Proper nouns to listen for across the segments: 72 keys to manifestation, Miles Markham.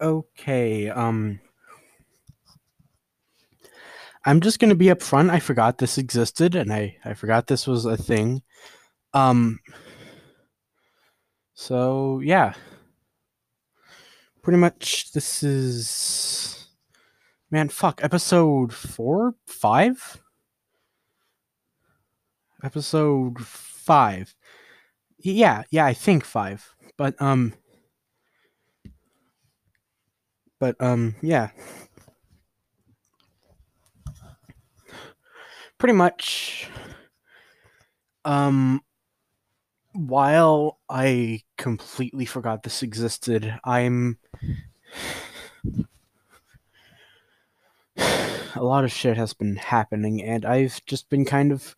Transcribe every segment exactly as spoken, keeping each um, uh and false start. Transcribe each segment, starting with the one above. Okay. Um, I'm just going to be upfront. I forgot this existed, and I, I forgot this was a thing. Um, so, yeah. Pretty much, this is... Man, fuck. Episode four? Five? Episode five. Yeah, yeah, I think five. But, um... But, um, yeah. Pretty much, um, while I completely forgot this existed, I'm... A lot of shit has been happening, and I've just been kind of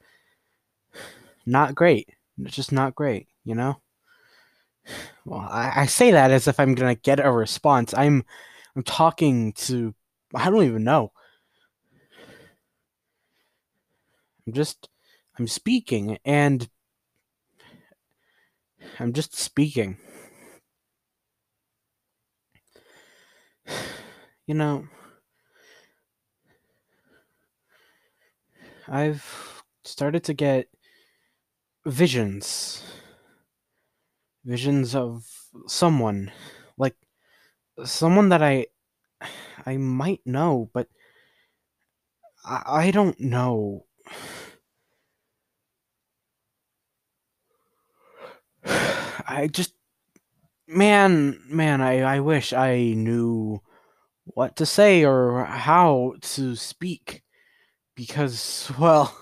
not great. Just not great, you know? Well, I, I say that as if I'm gonna get a response. I'm... I'm talking to... I don't even know. I'm just... I'm speaking, and... I'm just speaking. You know... I've started to get visions. Visions of someone. Like... Someone that I, I might know, but I, I don't know. I just, man, man, I, I wish I knew what to say or how to speak, because, well,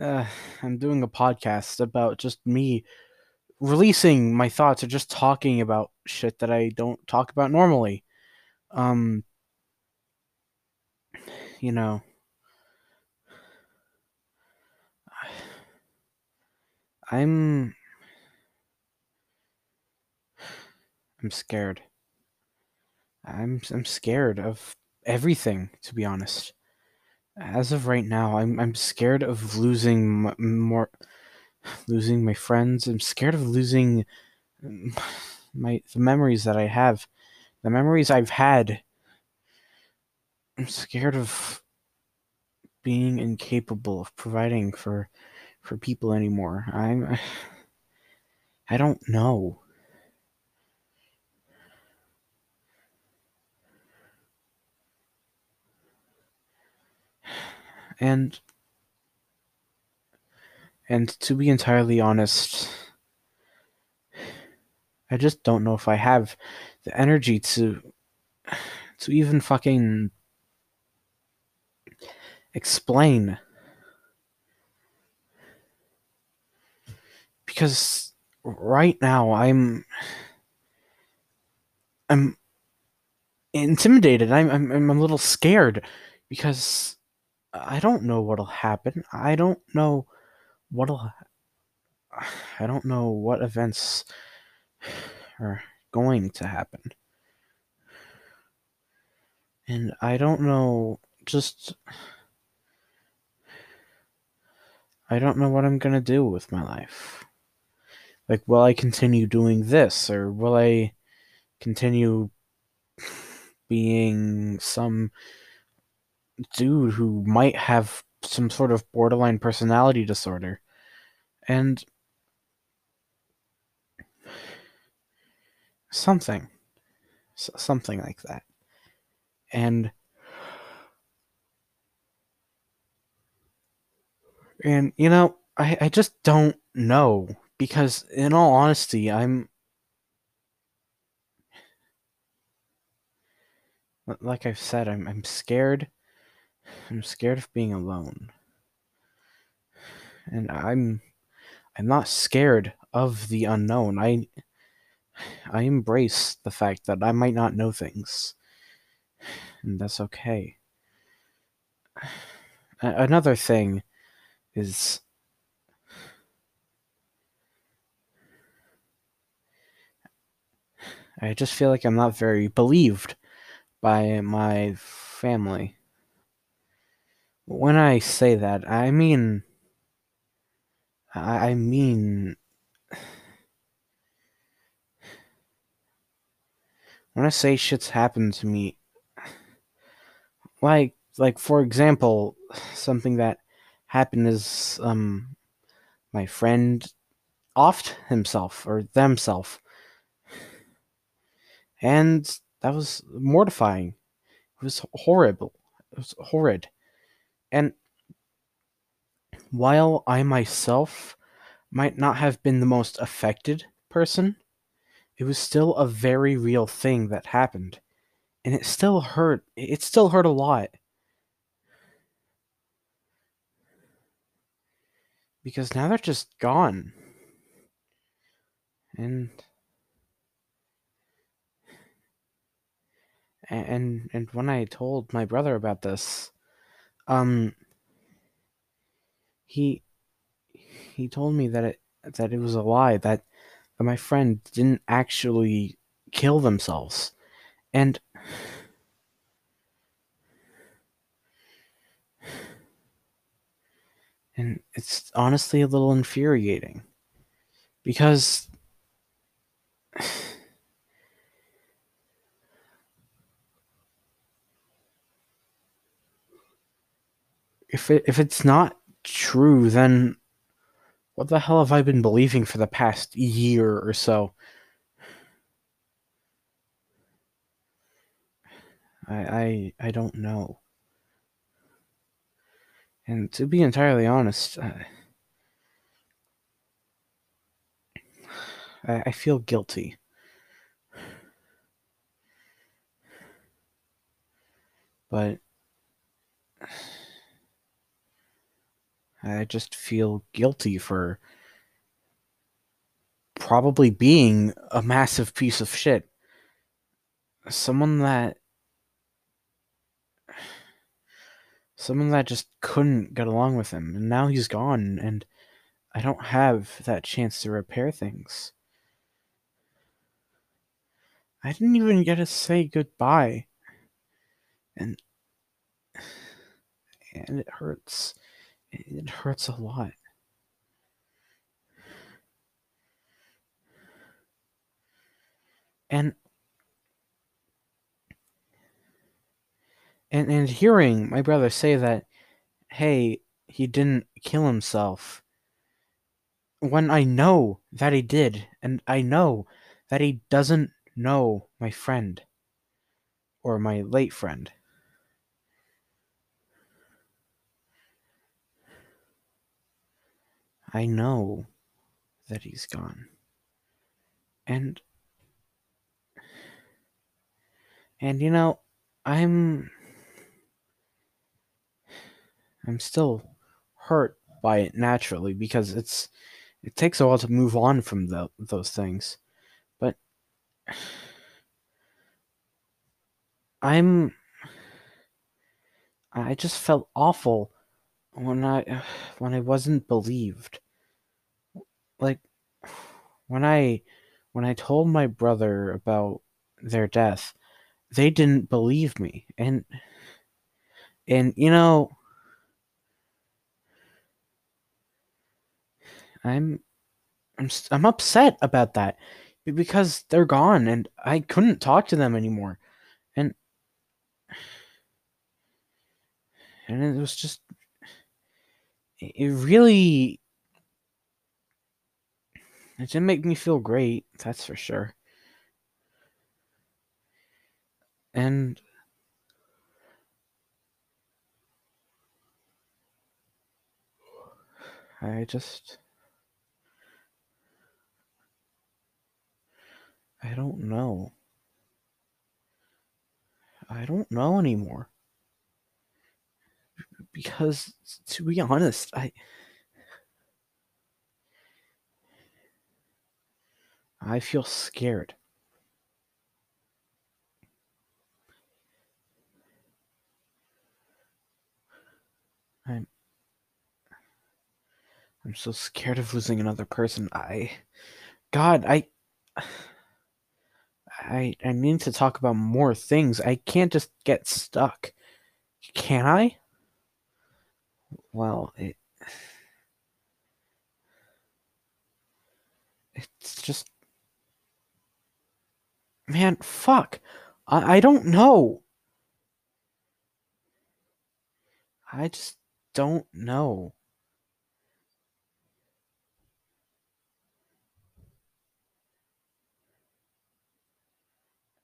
uh, I'm doing a podcast about just me releasing my thoughts or just talking about shit that I don't talk about normally. Um, you know, I'm, I'm scared. I'm, I'm scared of everything, to be honest. As of right now, I'm, I'm scared of losing my, more, losing my friends. I'm scared of losing my the memories that I have, the memories I've had. I'm scared of being incapable of providing for for people anymore. I'm I don't know. And And to be entirely honest, I just don't know if I have the energy to to even fucking explain. Because right now I'm I'm intimidated. I'm I'm I'm a little scared because I don't know what'll happen. I don't know What'll I don't know what events are going to happen, and I don't know just I don't know what I'm gonna do with my life. Like, will I continue doing this, or will I continue being some dude who might have some sort of borderline personality disorder? And something something like that. And and you know, I, I just don't know, because in all honesty, I'm like I've said, I'm I'm scared. I'm scared of being alone. And I'm I'm not scared of the unknown. I I embrace the fact that I might not know things. And that's okay. Another thing is I just feel like I'm not very believed by my family. When I say that, I mean, I mean, when I say shit's happened to me, like, like for example, something that happened is, um, my friend offed himself, or themself, and that was mortifying. It was horrible. It was horrid. And while I myself might not have been the most affected person, it was still a very real thing that happened. And it still hurt. It still hurt a lot. Because now they're just gone. And... And and when I told my brother about this, um, he he told me that it that it was a lie, that, that my friend didn't actually kill themselves, and and it's honestly a little infuriating, because. If it, if it's not true, then what the hell have I been believing for the past year or so? I I, I don't know. And to be entirely honest, I, I feel guilty. But... I just feel guilty for probably being a massive piece of shit. Someone that... Someone that just couldn't get along with him. And now he's gone, and I don't have that chance to repair things. I didn't even get to say goodbye. And... And it hurts. It hurts a lot. And, and and hearing my brother say that, hey, he didn't kill himself, when I know that he did, and I know that he doesn't know my friend, or my late friend. I know that he's gone. And, and you know, I'm, I'm still hurt by it naturally, because it's, it takes a while to move on from the, those things. But I'm, I just felt awful When I, when I wasn't believed, like, when I, when I told my brother about their death, they didn't believe me, and, and, you know, I'm, I'm, I'm upset about that, because they're gone, and I couldn't talk to them anymore, and, and it was just, It really, it didn't make me feel great, that's for sure. And I just, I don't know. I don't know anymore. Because, to be honest, I I feel scared. I'm I'm so scared of losing another person. I God, I I I need to talk about more things. I can't just get stuck. Can I? Well, it, it's just, Man, fuck. I, I don't know. I just don't know.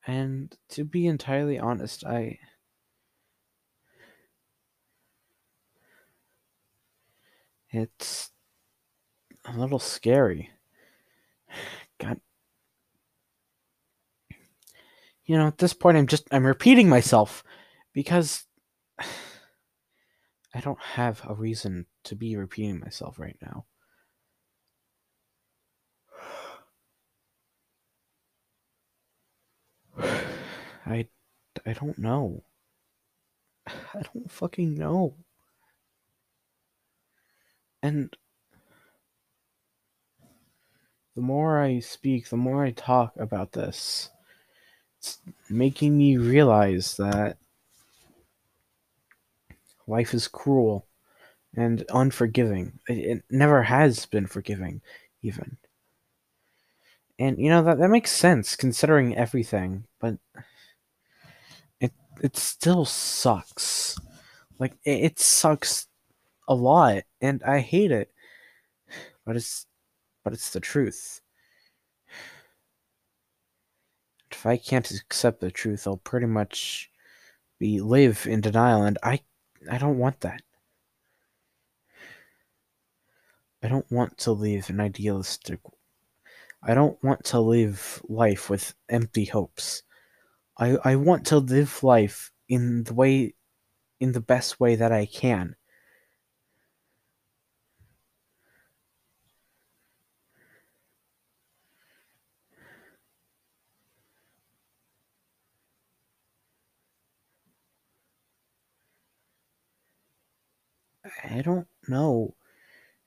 And to be entirely honest, I... It's a little scary. God. You know, at this point, I'm just, I'm repeating myself because I don't have a reason to be repeating myself right now. I, I don't know. I don't fucking know. And the more I speak, the more I talk about this, it's making me realize that life is cruel and unforgiving. It, it never has been forgiving, even. And, you know, that, that makes sense, considering everything, but it it still sucks. Like, it, it sucks a lot, and I hate it, but it's but it's the truth. If I can't accept the truth, I'll pretty much be live in denial, and I I don't want that. I don't want to live an idealistic. I don't want to live life with empty hopes. I I want to live life in the way, in the best way that I can. I don't know.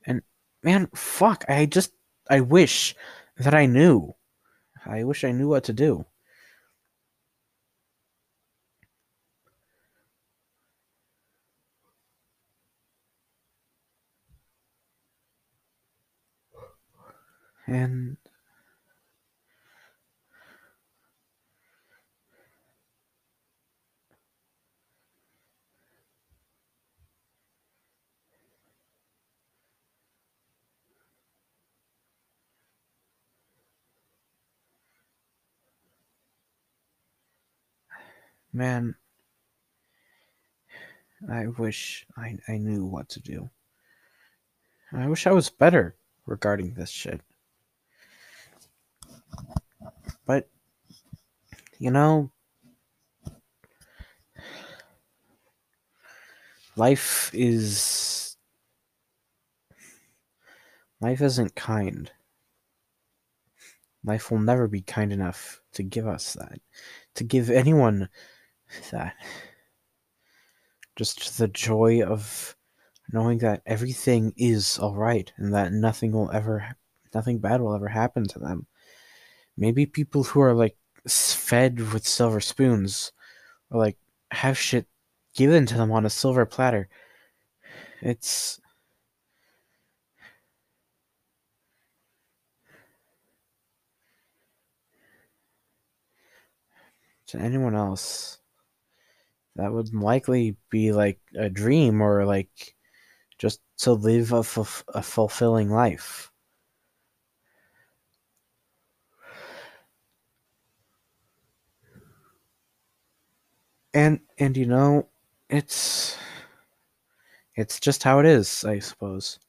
And, man, fuck, I just, I wish that I knew. I wish I knew what to do. And man, I wish I, I knew what to do. I wish I was better regarding this shit. But, you know, life is... Life isn't kind. Life will never be kind enough to give us that. To give anyone... that just the joy of knowing that everything is all right and that nothing will ever nothing bad will ever happen to them. Maybe people who are like fed with silver spoons or like have shit given to them on a silver platter, it's to anyone else that would likely be like a dream or like just to live a, f- a fulfilling life. And, and you know, it's, it's just how it is, I suppose.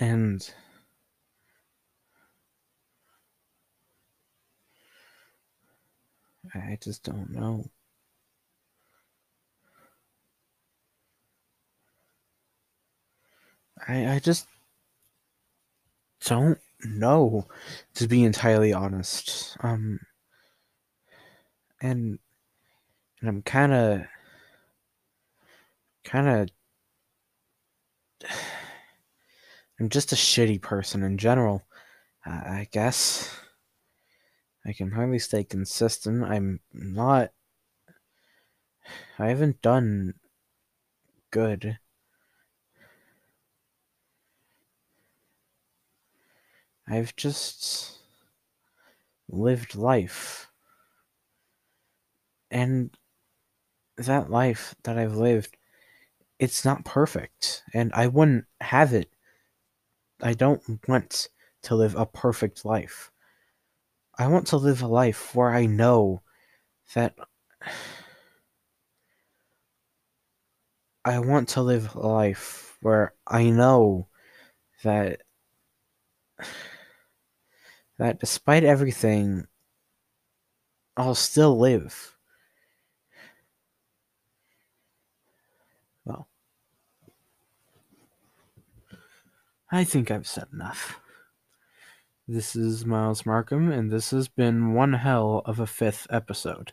And I just don't know. I I just don't know, to be entirely honest. Um and and I'm kinda kinda I'm just a shitty person in general, uh, I guess. I can hardly stay consistent. I'm not... I haven't done good. I've just... lived life. And that life that I've lived, it's not perfect, and I wouldn't have it. I don't want to live a perfect life. I want to live a life where I know that I want to live a life where I know that that despite everything, I'll still live. Well, I think I've said enough. This is Miles Markham, and this has been one hell of a fifth episode.